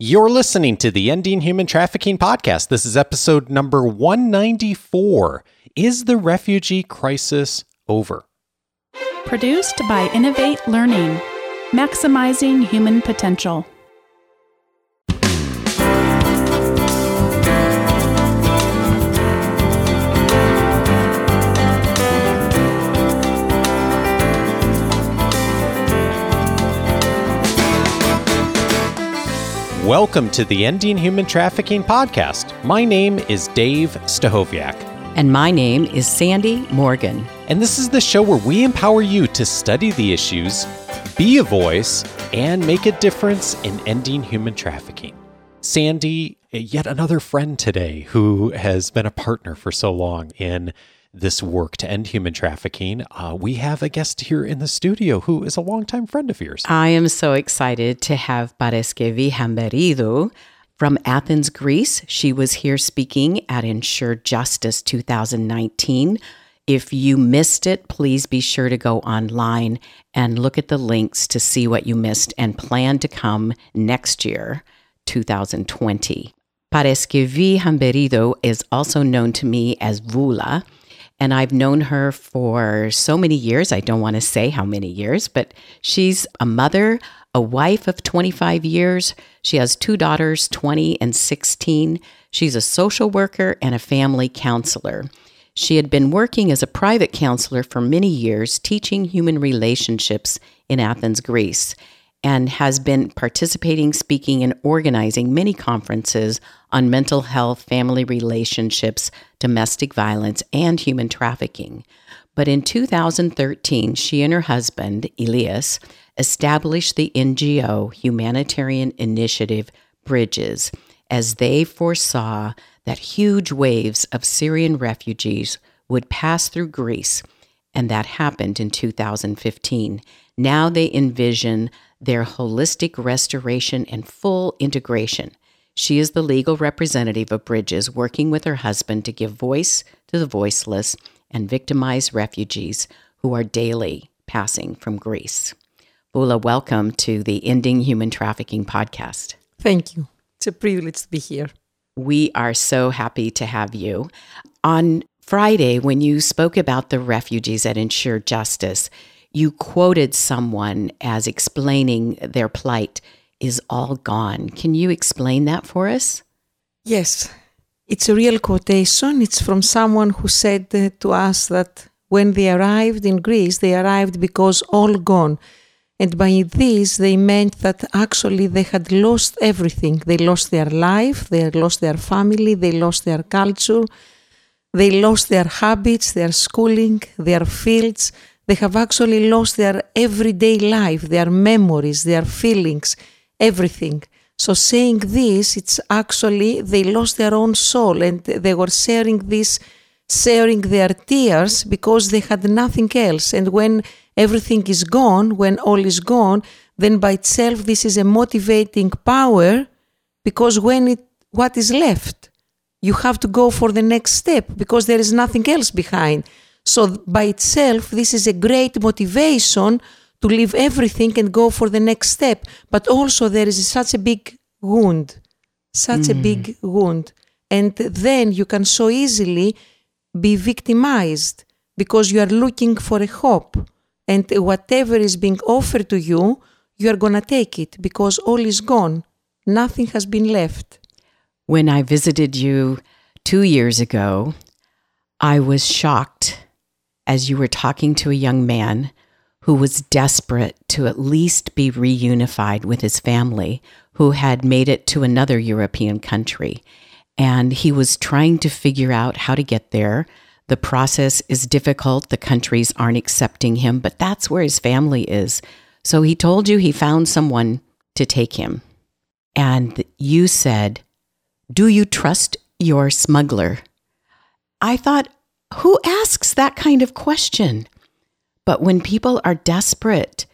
You're listening to the Ending Human Trafficking Podcast. This is episode number 194. Is the refugee crisis over? Produced by Innovate Learning, maximizing human potential. Welcome to the Ending Human Trafficking Podcast. My name is Dave Stahoviak. And my name is Sandy Morgan. And this is the show where we empower you to study the issues, be a voice, and make a difference in ending human trafficking. Sandy, yet another friend today who has been a partner for so long in this work to end human trafficking. We have a guest here in the studio who is a longtime friend of yours. I am so excited to have Paraskevi Chamberidou from Athens, Greece. She was here speaking at Ensure Justice 2019. If you missed it, please be sure to go online and look at the links to see what you missed and plan to come next year, 2020. Paraskevi Chamberidou is also known to me as Vula, and I've known her for so many years. I don't want to say how many years, but she's a mother, a wife of 25 years. She has two daughters, 20 and 16. She's a social worker and a family counselor. She had been working as a private counselor for many years, teaching human relationships in Athens, Greece, and has been participating, speaking, and organizing many conferences on mental health, family relationships, domestic violence, and human trafficking. But in 2013, she and her husband, Elias, established the NGO Humanitarian Initiative Bridges as they foresaw that huge waves of Syrian refugees would pass through Greece, and that happened in 2015. Now they envision their holistic restoration and full integration. She is the legal representative of Bridges, working with her husband to give voice to the voiceless and victimized refugees who are daily passing from Greece. Vula, welcome to the Ending Human Trafficking Podcast. Thank you. It's a privilege to be here. We are so happy to have you. On Friday, when you spoke about the refugees at Ensure Justice, you quoted someone as explaining their plight is all gone. Can you explain that for us? Yes, it's a real quotation. It's from someone who said to us that when they arrived in Greece, they arrived because all gone. And by this, they meant that actually they had lost everything. They lost their life, they lost their family, they lost their culture, they lost their habits, their schooling, their fields. They have actually lost their everyday life, their memories, their feelings, everything. So saying this, it's actually they lost their own soul, and they were sharing their tears because they had nothing else. And when everything is gone, when all is gone, then by itself this is a motivating power, because what is left, you have to go for the next step because there is nothing else behind. So by itself, this is a great motivation to leave everything and go for the next step. But also there is such a big wound, a big wound. And then you can so easily be victimized because you are looking for a hope. And whatever is being offered to you, you are going to take it because all is gone. Nothing has been left. When I visited you 2 years ago, I was shocked as you were talking to a young man who was desperate to at least be reunified with his family, who had made it to another European country. And he was trying to figure out how to get there. The process is difficult. The countries aren't accepting him, but that's where his family is. So he told you he found someone to take him. And you said, "Do you trust your smuggler?" I thought, who asks that kind of question? But when people are desperate,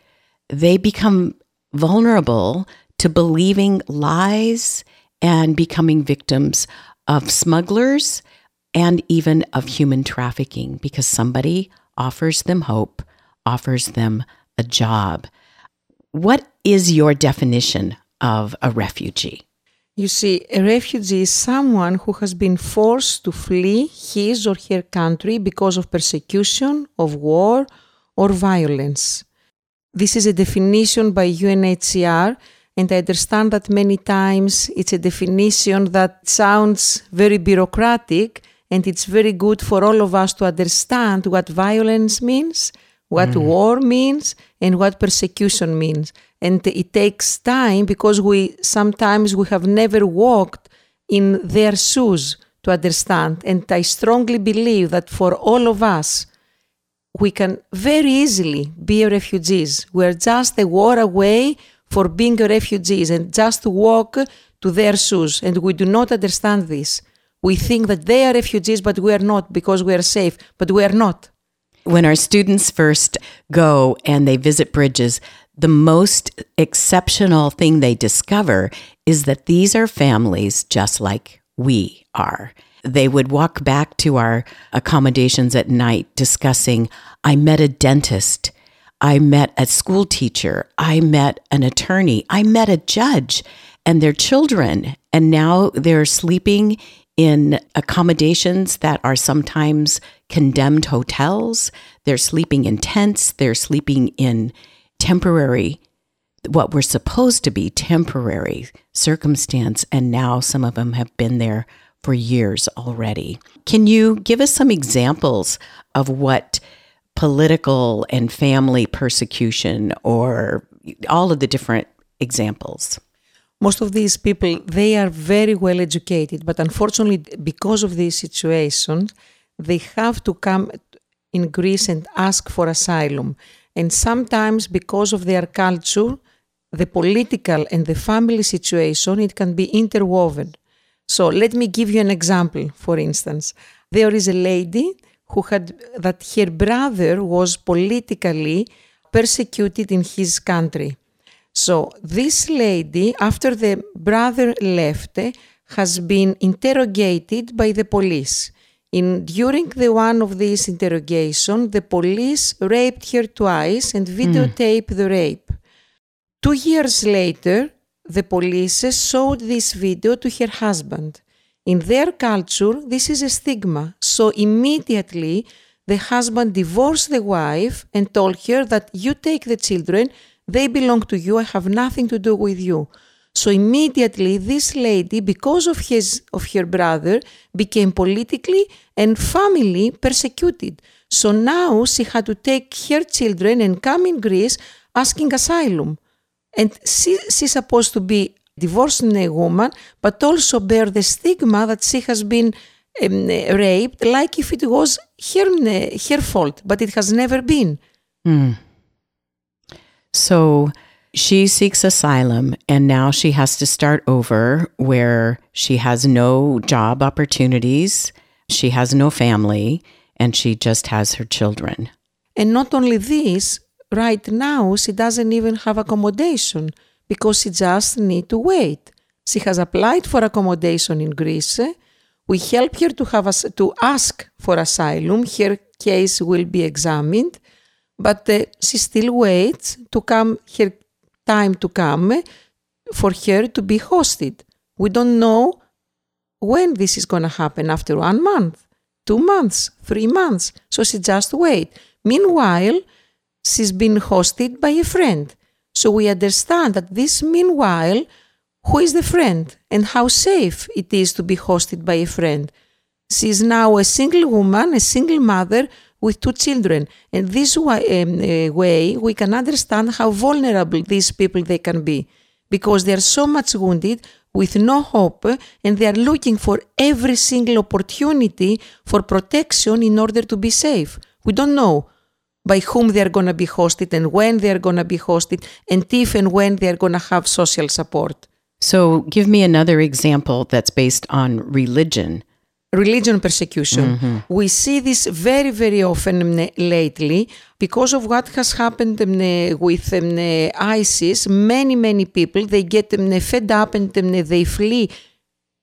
they become vulnerable to believing lies and becoming victims of smugglers and even of human trafficking, because somebody offers them hope, offers them a job. What is your definition of a refugee? You see, a refugee is someone who has been forced to flee his or her country because of persecution, of war, or violence. This is a definition by UNHCR, and I understand that many times it's a definition that sounds very bureaucratic, and it's very good for all of us to understand what violence means, what war means, and what persecution means. And it takes time because we have never walked in their shoes to understand. And I strongly believe that for all of us, we can very easily be refugees. We are just a war away for being refugees and just walk to their shoes. And we do not understand this. We think that they are refugees, but we are not because we are safe, but we are not. When our students first go and they visit Bridges, the most exceptional thing they discover is that these are families just like we are. They would walk back to our accommodations at night discussing, I met a dentist, I met a school teacher, I met an attorney, I met a judge, and their children. And now they're sleeping in accommodations that are sometimes condemned hotels. They're sleeping in tents. They're sleeping in temporary, what were supposed to be temporary circumstance. And now some of them have been there for years already. Can you give us some examples of what political and family persecution, or all of the different examples? Most of these people, they are very well educated, but unfortunately, because of these situations, they have to come in Greece and ask for asylum. And sometimes, because of their culture, the political and the family situation, it can be interwoven. So let me give you an example, for instance. There is a lady that her brother was politically persecuted in his country. So this lady, after the brother left, has been interrogated by the police. During the one of these interrogation, the police raped her twice and videotaped the rape. 2 years later, the police showed this video to her husband. In their culture, this is a stigma. So immediately, the husband divorced the wife and told her that you take the children, they belong to you, I have nothing to do with you. So immediately this lady, because of her brother, became politically and family persecuted. So now she had to take her children and come in Greece asking asylum. And she's supposed to be divorced woman, but also bear the stigma that she has been raped, like if it was her fault, but it has never been. Mm. So she seeks asylum, and now she has to start over where she has no job opportunities, she has no family, and she just has her children. And not only this, right now she doesn't even have accommodation because she just needs to wait. She has applied for accommodation in Greece. We help her to ask for asylum. Her case will be examined. But she still waits to come, her time to come, for her to be hosted. We don't know when this is going to happen, after 1 month, 2 months, 3 months. So she just waits. Meanwhile, she's been hosted by a friend. So we understand that this meanwhile, who is the friend and how safe it is to be hosted by a friend. She is now a single woman, a single mother, with 2 children. And this way we can understand how vulnerable these people they can be, because they are so much wounded with no hope, and they are looking for every single opportunity for protection in order to be safe. We don't know by whom they are going to be hosted and when they are going to be hosted, and if and when they are going to have social support. So give me another example that's based on religion. Religion persecution. Mm-hmm. We see this very, very often lately because of what has happened with ISIS. Many, many people, they get fed up and they flee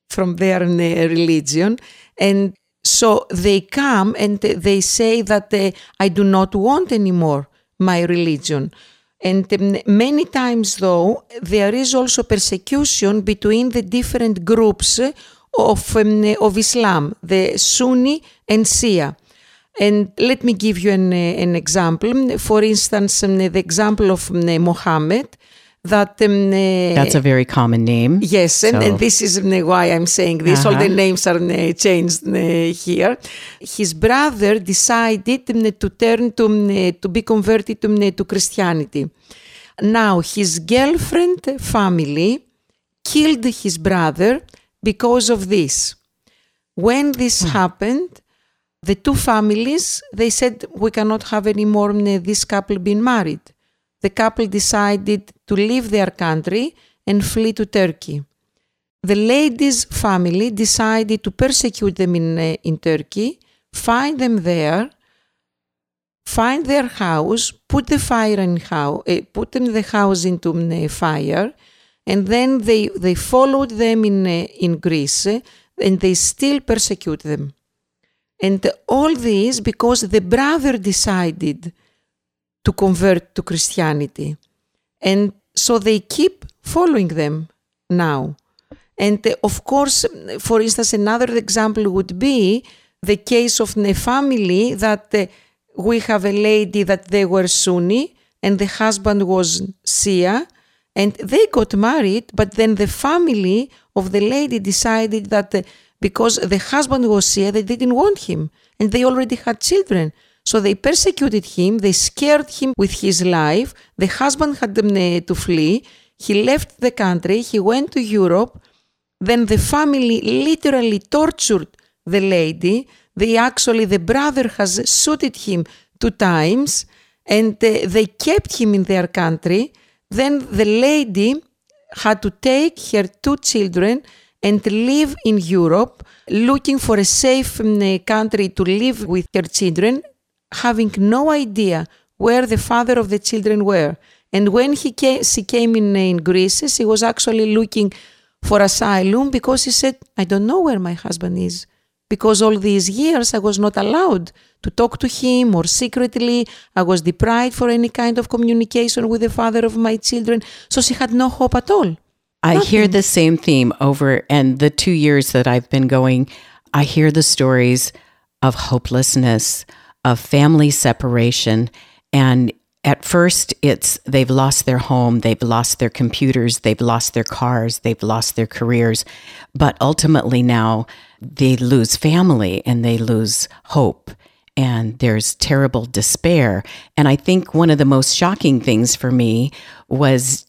from their religion. And so they come and they say that I do not want anymore my religion. And many times, though, there is also persecution between the different groups of Islam, the Sunni and Shia. And let me give you an example. For instance, the example of Mohammed. That's a very common name. Yes, so. And this is why I'm saying this. All the names are changed here. His brother decided to turn to be converted to Christianity. Now, his girlfriend family killed his brother because of this. When this happened, the two families, they said, we cannot have any more this couple being married. The couple decided to leave their country and flee to Turkey. The lady's family decided to persecute them in Turkey, find them there, find their house, put the house into fire, and then they followed them in Greece, and they still persecute them. And all this because the brother decided to convert to Christianity. And so they keep following them now. And of course, for instance, another example would be the case of a family that we have a lady that they were Sunni and the husband was Shia, and they got married, but then the family of the lady decided that because the husband was Shia, they didn't want him, and they already had children. So they persecuted him, they scared him with his life, the husband had to flee, he left the country, he went to Europe, then the family literally tortured the lady, the brother has suited him 2 times, and they kept him in their country, then the lady had to take her 2 children and live in Europe, looking for a safe country to live with her children, having no idea where the father of the children were. And when she came in Greece, she was actually looking for asylum because she said, I don't know where my husband is, because all these years I was not allowed to talk to him, or secretly I was deprived for any kind of communication with the father of my children. So she had no hope at all. Nothing. I hear the same theme over, and the 2 years that I've been going, I hear the stories of hopelessness, of family separation, and at first it's they've lost their home, they've lost their computers, they've lost their cars, they've lost their careers, but ultimately now they lose family and they lose hope, and there's terrible despair. And I think one of the most shocking things for me was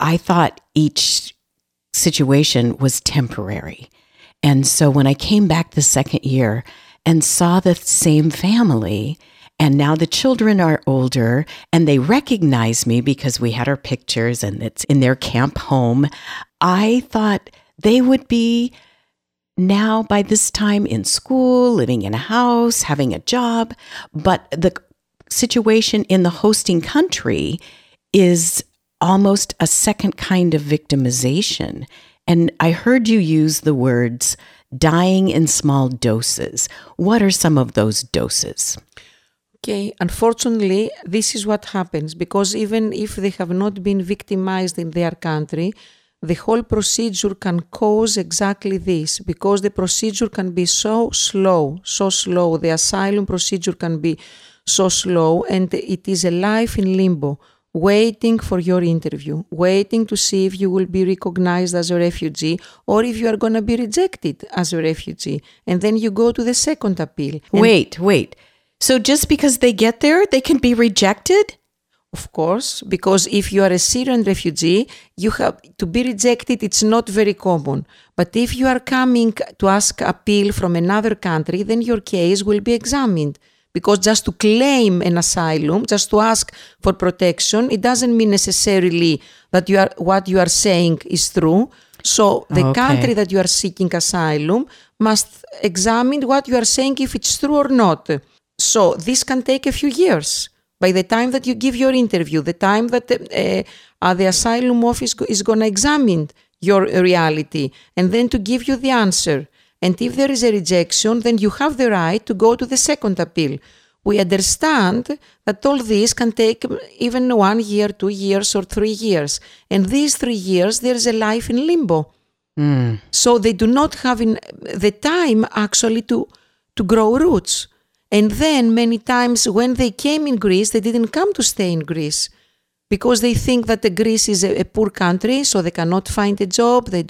I thought each situation was temporary. And so when I came back the second year, and saw the same family, and now the children are older, and they recognize me because we had our pictures, and it's in their camp home. I thought they would be now by this time in school, living in a house, having a job, but the situation in the hosting country is almost a second kind of victimization. And I heard you use the words dying in small doses. What are some of those doses? Okay, unfortunately, this is what happens, because even if they have not been victimized in their country, the whole procedure can cause exactly this, because the procedure can be so slow. The asylum procedure can be so slow, and it is a life in limbo, waiting for your interview, waiting to see if you will be recognized as a refugee or if you are going to be rejected as a refugee. And then you go to the second appeal. Wait. So just because they get there, they can be rejected? Of course, because if you are a Syrian refugee, you have to be rejected. It's not very common. But if you are coming to ask appeal from another country, then your case will be examined. Because just to claim an asylum, just to ask for protection, it doesn't mean necessarily that what you are saying is true. So the country that you are seeking asylum must examine what you are saying, if it's true or not. So this can take a few years. By the time that you give your interview, the time that the asylum office is going to examine your reality and then to give you the answer. And if there is a rejection, then you have the right to go to the second appeal, we understand that all this can take even 1 year, 2 years, or 3 years. And these 3 years, there is a life in limbo. Mm. So they do not have the time actually to grow roots. And then many times when they came in Greece, they didn't come to stay in Greece because they think that Greece is a poor country, so they cannot find a job, they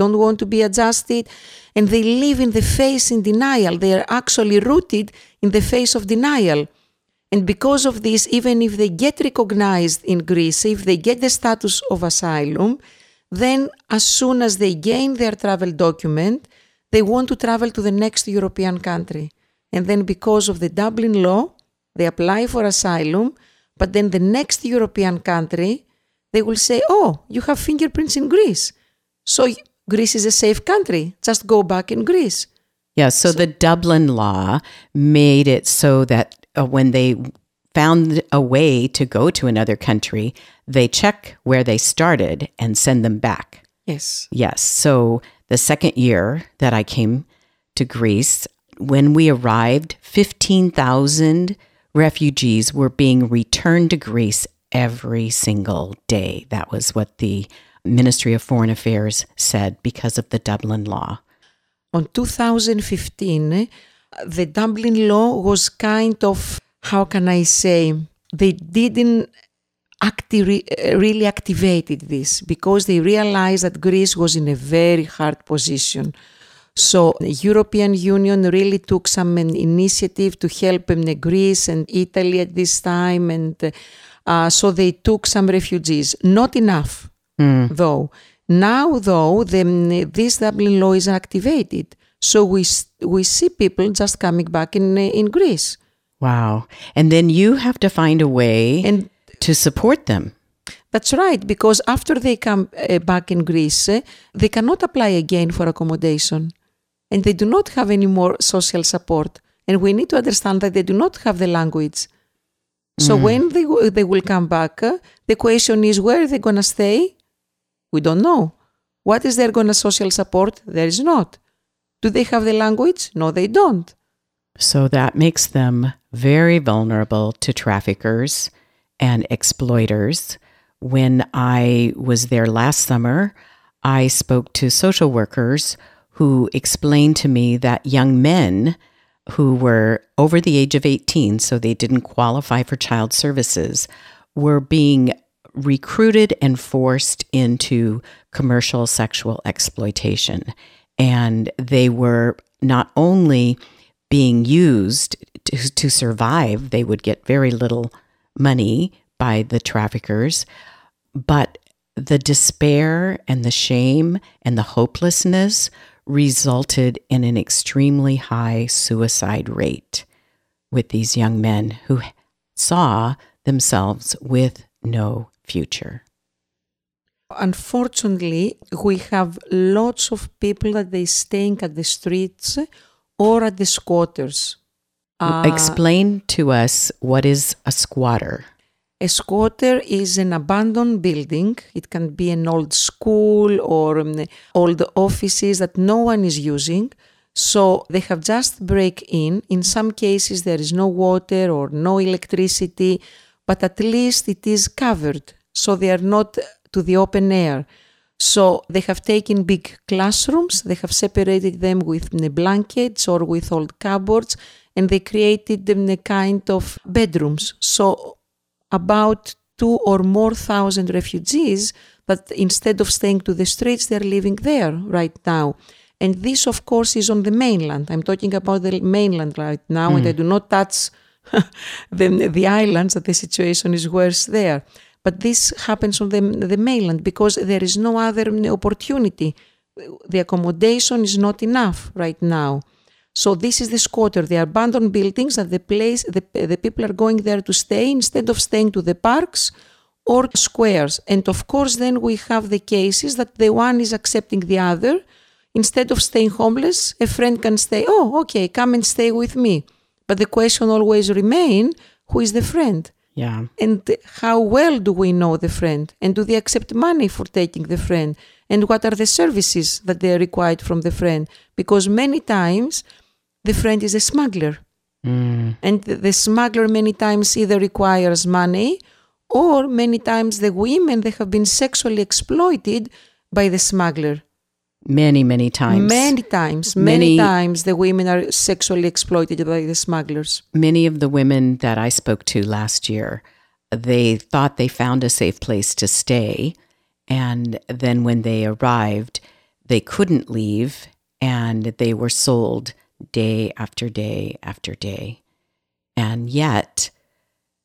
don't want to be adjusted, and they live in the face in denial. They are actually rooted in the face of denial. And because of this, even if they get recognized in Greece, if they get the status of asylum, then as soon as they gain their travel document, they want to travel to the next European country. And then because of the Dublin Law, they apply for asylum, but then the next European country, they will say, oh, you have fingerprints in Greece. So Greece is a safe country. Just go back in Greece. Yeah, so the Dublin Law made it so that when they found a way to go to another country, they check where they started and send them back. Yes. Yes. So the second year that I came to Greece, when we arrived, 15,000 refugees were being returned to Greece every single day. That was what the Ministry of Foreign Affairs said because of the Dublin Law. On 2015, the Dublin Law was kind of, how can I say, they didn't really activated this because they realized that Greece was in a very hard position. So the European Union really took some initiative to help Greece and Italy at this time. And so they took some refugees. Not enough, though. Now, though, this Dublin Law is activated. So we see people just coming back in Greece. Wow. And then you have to find a way to support them. That's right, because after they come back in Greece, they cannot apply again for accommodation. And they do not have any more social support. And we need to understand that they do not have the language. So when they will come back, the question is, where are they going to stay? We don't know. What is their social support? There is not. Do they have the language? No, they don't. So that makes them very vulnerable to traffickers and exploiters. When I was there last summer, I spoke to social workers who explained to me that young men who were over the age of 18, so they didn't qualify for child services, were being recruited and forced into commercial sexual exploitation. And they were not only being used to survive, they would get very little money by the traffickers, but the despair and the shame and the hopelessness resulted in an extremely high suicide rate with these young men who saw themselves with no future. Unfortunately, we have lots of people that they staying at the streets or at the squatters. Explain to us, what is a squatter? A squatter is an abandoned building. It can be an old school or old offices that no one is using. So they have just break in. In some cases, there is no water or no electricity, but at least it is covered. So they are not to the open air. So they have taken big classrooms. They have separated them with blankets or with old cupboards, and they created them a kind of bedrooms. So about 2,000 or more refugees, but instead of staying to the streets, they're living there right now. And this, of course, is on the mainland. I'm talking about the mainland right now, and I do not touch the islands, that the situation is worse there. But this happens on the mainland because there is no other opportunity. The accommodation is not enough right now. So this is the squatter, the abandoned buildings, and the people are going there to stay instead of staying to the parks or squares. And of course, then we have the cases that the one is accepting the other. Instead of staying homeless, a friend can say, oh, okay, come and stay with me. But the question always remains, who is the friend? Yeah. And how well do we know the friend? And do they accept money for taking the friend? And what are the services that they are required from the friend? Because many times, the friend is a smuggler. Mm. And the smuggler many times either requires money, or many times the women, they have been sexually exploited by the smuggler. Many times. Many times the women are sexually exploited by the smugglers. Many of the women that I spoke to last year, they thought they found a safe place to stay. And then when they arrived, they couldn't leave, and they were sold day after day after day. And yet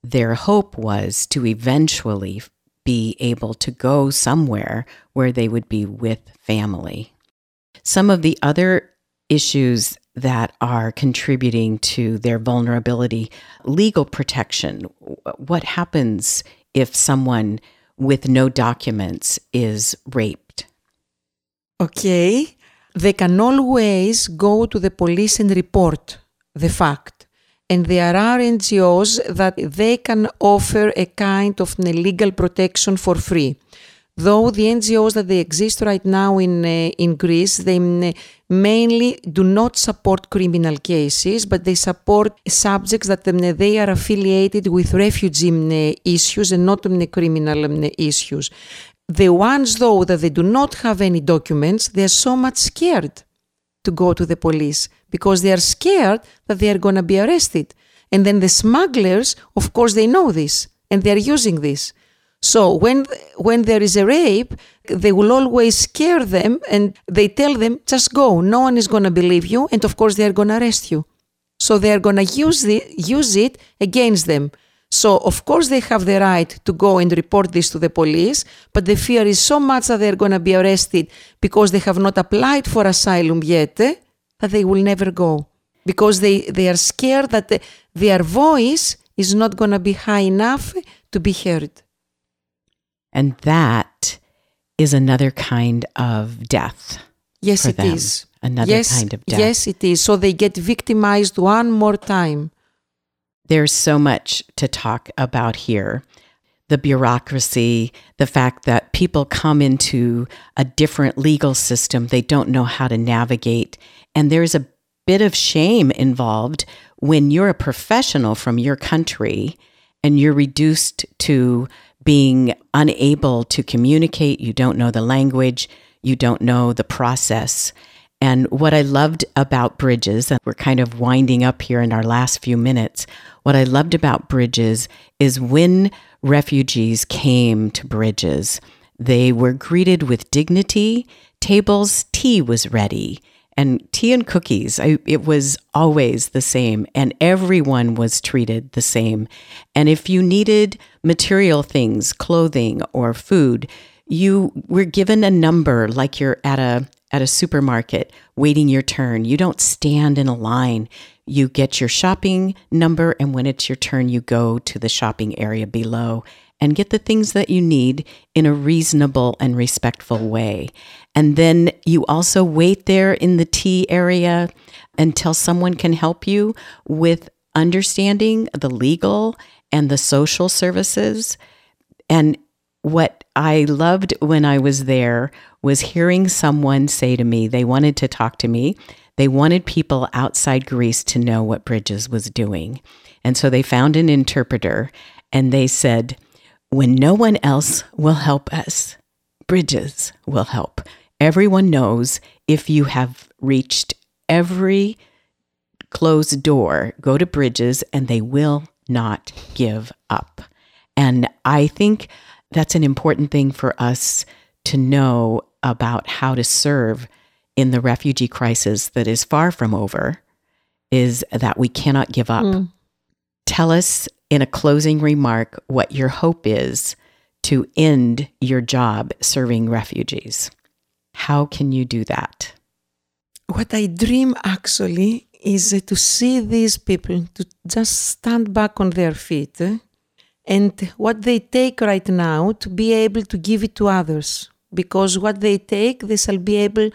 their hope was to eventually be able to go somewhere where they would be with family. Some of the other issues that are contributing to their vulnerability, legal protection. What happens if someone with no documents is raped? Okay. They can always go to the police and report the fact. And there are NGOs that they can offer a kind of legal protection for free. Though the NGOs that they exist right now in Greece, they mainly do not support criminal cases, but they support subjects that they are affiliated with refugee issues and not criminal issues. The ones, though, that they do not have any documents, they are so much scared to go to the police, because they are scared that they are going to be arrested. And then the smugglers, of course, they know this, and they are using this. So when there is a rape, they will always scare them, and they tell them, just go, no one is going to believe you, and of course they are going to arrest you. So they are going to use it against them. So of course they have the right to go and report this to the police, but the fear is so much that they are going to be arrested because they have not applied for asylum yet, that they will never go, because they are scared that their voice is not going to be high enough to be heard. And that is another kind of death. Yes, it is. Yes, it is. So they get victimized one more time. There's so much to talk about here. The bureaucracy, the fact that people come into a different legal system, they don't know how to navigate. And there's a bit of shame involved when you're a professional from your country and you're reduced to being unable to communicate. You don't know the language, you don't know the process. And what I loved about Bridges, and we're kind of winding up here in our last few minutes, what I loved about Bridges is when refugees came to Bridges, they were greeted with dignity, tables, tea was ready, and tea and cookies. It was always the same, and everyone was treated the same. And if you needed material things, clothing or food, you were given a number, like you're at a supermarket waiting your turn. You don't stand in a line. You get your shopping number, and when it's your turn, you go to the shopping area below and get the things that you need in a reasonable and respectful way. And then you also wait there in the tea area until someone can help you with understanding the legal and the social services. And what I loved when I was there was hearing someone say to me, they wanted to talk to me. They wanted people outside Greece to know what Bridges was doing. And so they found an interpreter, and they said, "When no one else will help us, Bridges will help. Everyone knows if you have reached every closed door, go to Bridges and they will not give up." And I think that's an important thing for us to know about how to serve in the refugee crisis that is far from over, is that we cannot give up. Mm. Tell us in a closing remark what your hope is to end your job serving refugees. How can you do that? What I dream actually is to see these people to just stand back on their feet and what they take right now to be able to give it to others, because what they take, they shall be able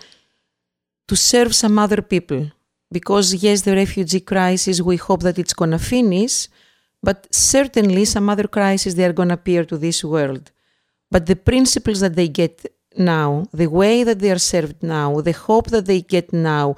to serve some other people. Because yes, the refugee crisis, we hope that it's going to finish, but certainly some other crises, they are going to appear to this world. But the principles that they get now, the way that they are served now, the hope that they get now,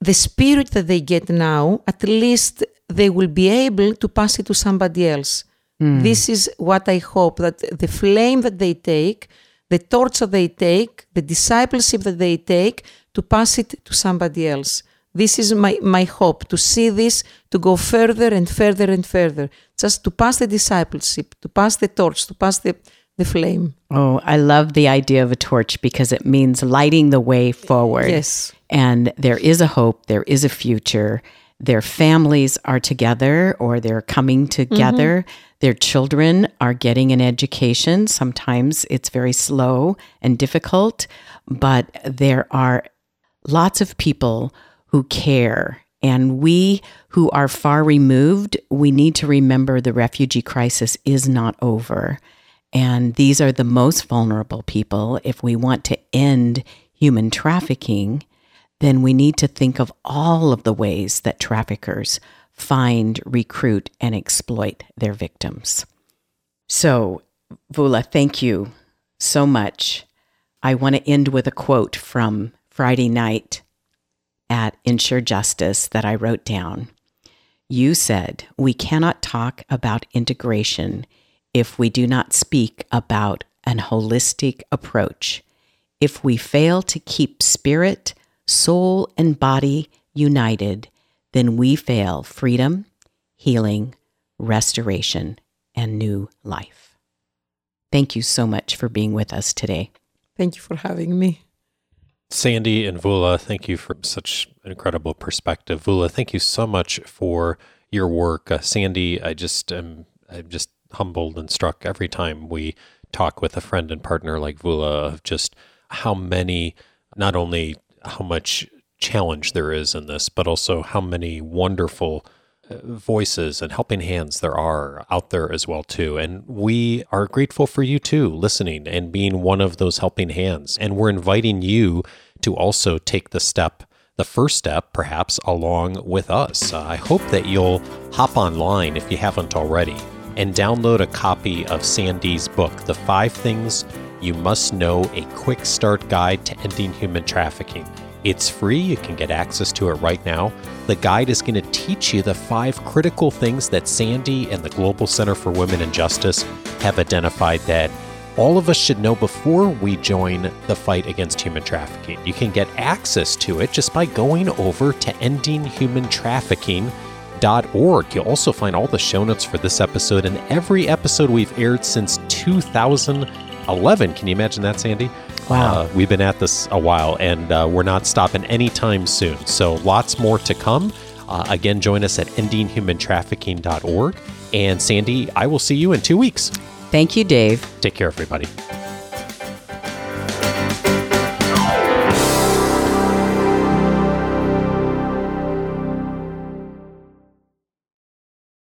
the spirit that they get now, at least they will be able to pass it to somebody else. Mm. This is what I hope, that the flame that they take, the torture they take, the discipleship that they take, to pass it to somebody else. This is my hope, to see this, to go further and further and further, just to pass the discipleship, to pass the torch, to pass the flame. Oh, I love the idea of a torch, because it means lighting the way forward. Yes. And there is a hope, there is a future. Their families are together, or they're coming together. Mm-hmm. Their children are getting an education. Sometimes it's very slow and difficult, but there are lots of people who care. And we who are far removed, we need to remember the refugee crisis is not over. And these are the most vulnerable people. If we want to end human trafficking, then we need to think of all of the ways that traffickers find, recruit, and exploit their victims. So, Vula, thank you so much. I want to end with a quote from Friday night at Ensure Justice that I wrote down. You said, "We cannot talk about integration if we do not speak about an holistic approach. If we fail to keep spirit, soul, and body united, then we fail freedom, healing, restoration, and new life." Thank you so much for being with us today. Thank you for having me. Sandy and Vula, thank you for such an incredible perspective. Vula, thank you so much for your work. Sandy, I'm just humbled and struck every time we talk with a friend and partner like Vula of just how many, not only how much challenge there is in this, but also how many wonderful voices and helping hands there are out there as well too. And we are grateful for you too, listening and being one of those helping hands. And we're inviting you to also take the first step, perhaps along with us. I hope that you'll hop online if you haven't already and download a copy of Sandy's book, The 5 Things You Must Know, A Quick Start Guide to Ending Human Trafficking. It's free. You can get access to it right now. The guide is going to teach you the 5 critical things that Sandy and the Global Center for Women and Justice have identified that all of us should know before we join the fight against human trafficking. You can get access to it just by going over to endinghumantrafficking.org. You'll also find all the show notes for this episode and every episode we've aired since 2011. Can you imagine that, Sandy? Wow. We've been at this a while, and we're not stopping anytime soon. So lots more to come. Again, join us at endinghumantrafficking.org. And Sandy, I will see you in 2 weeks. Thank you, Dave. Take care, everybody.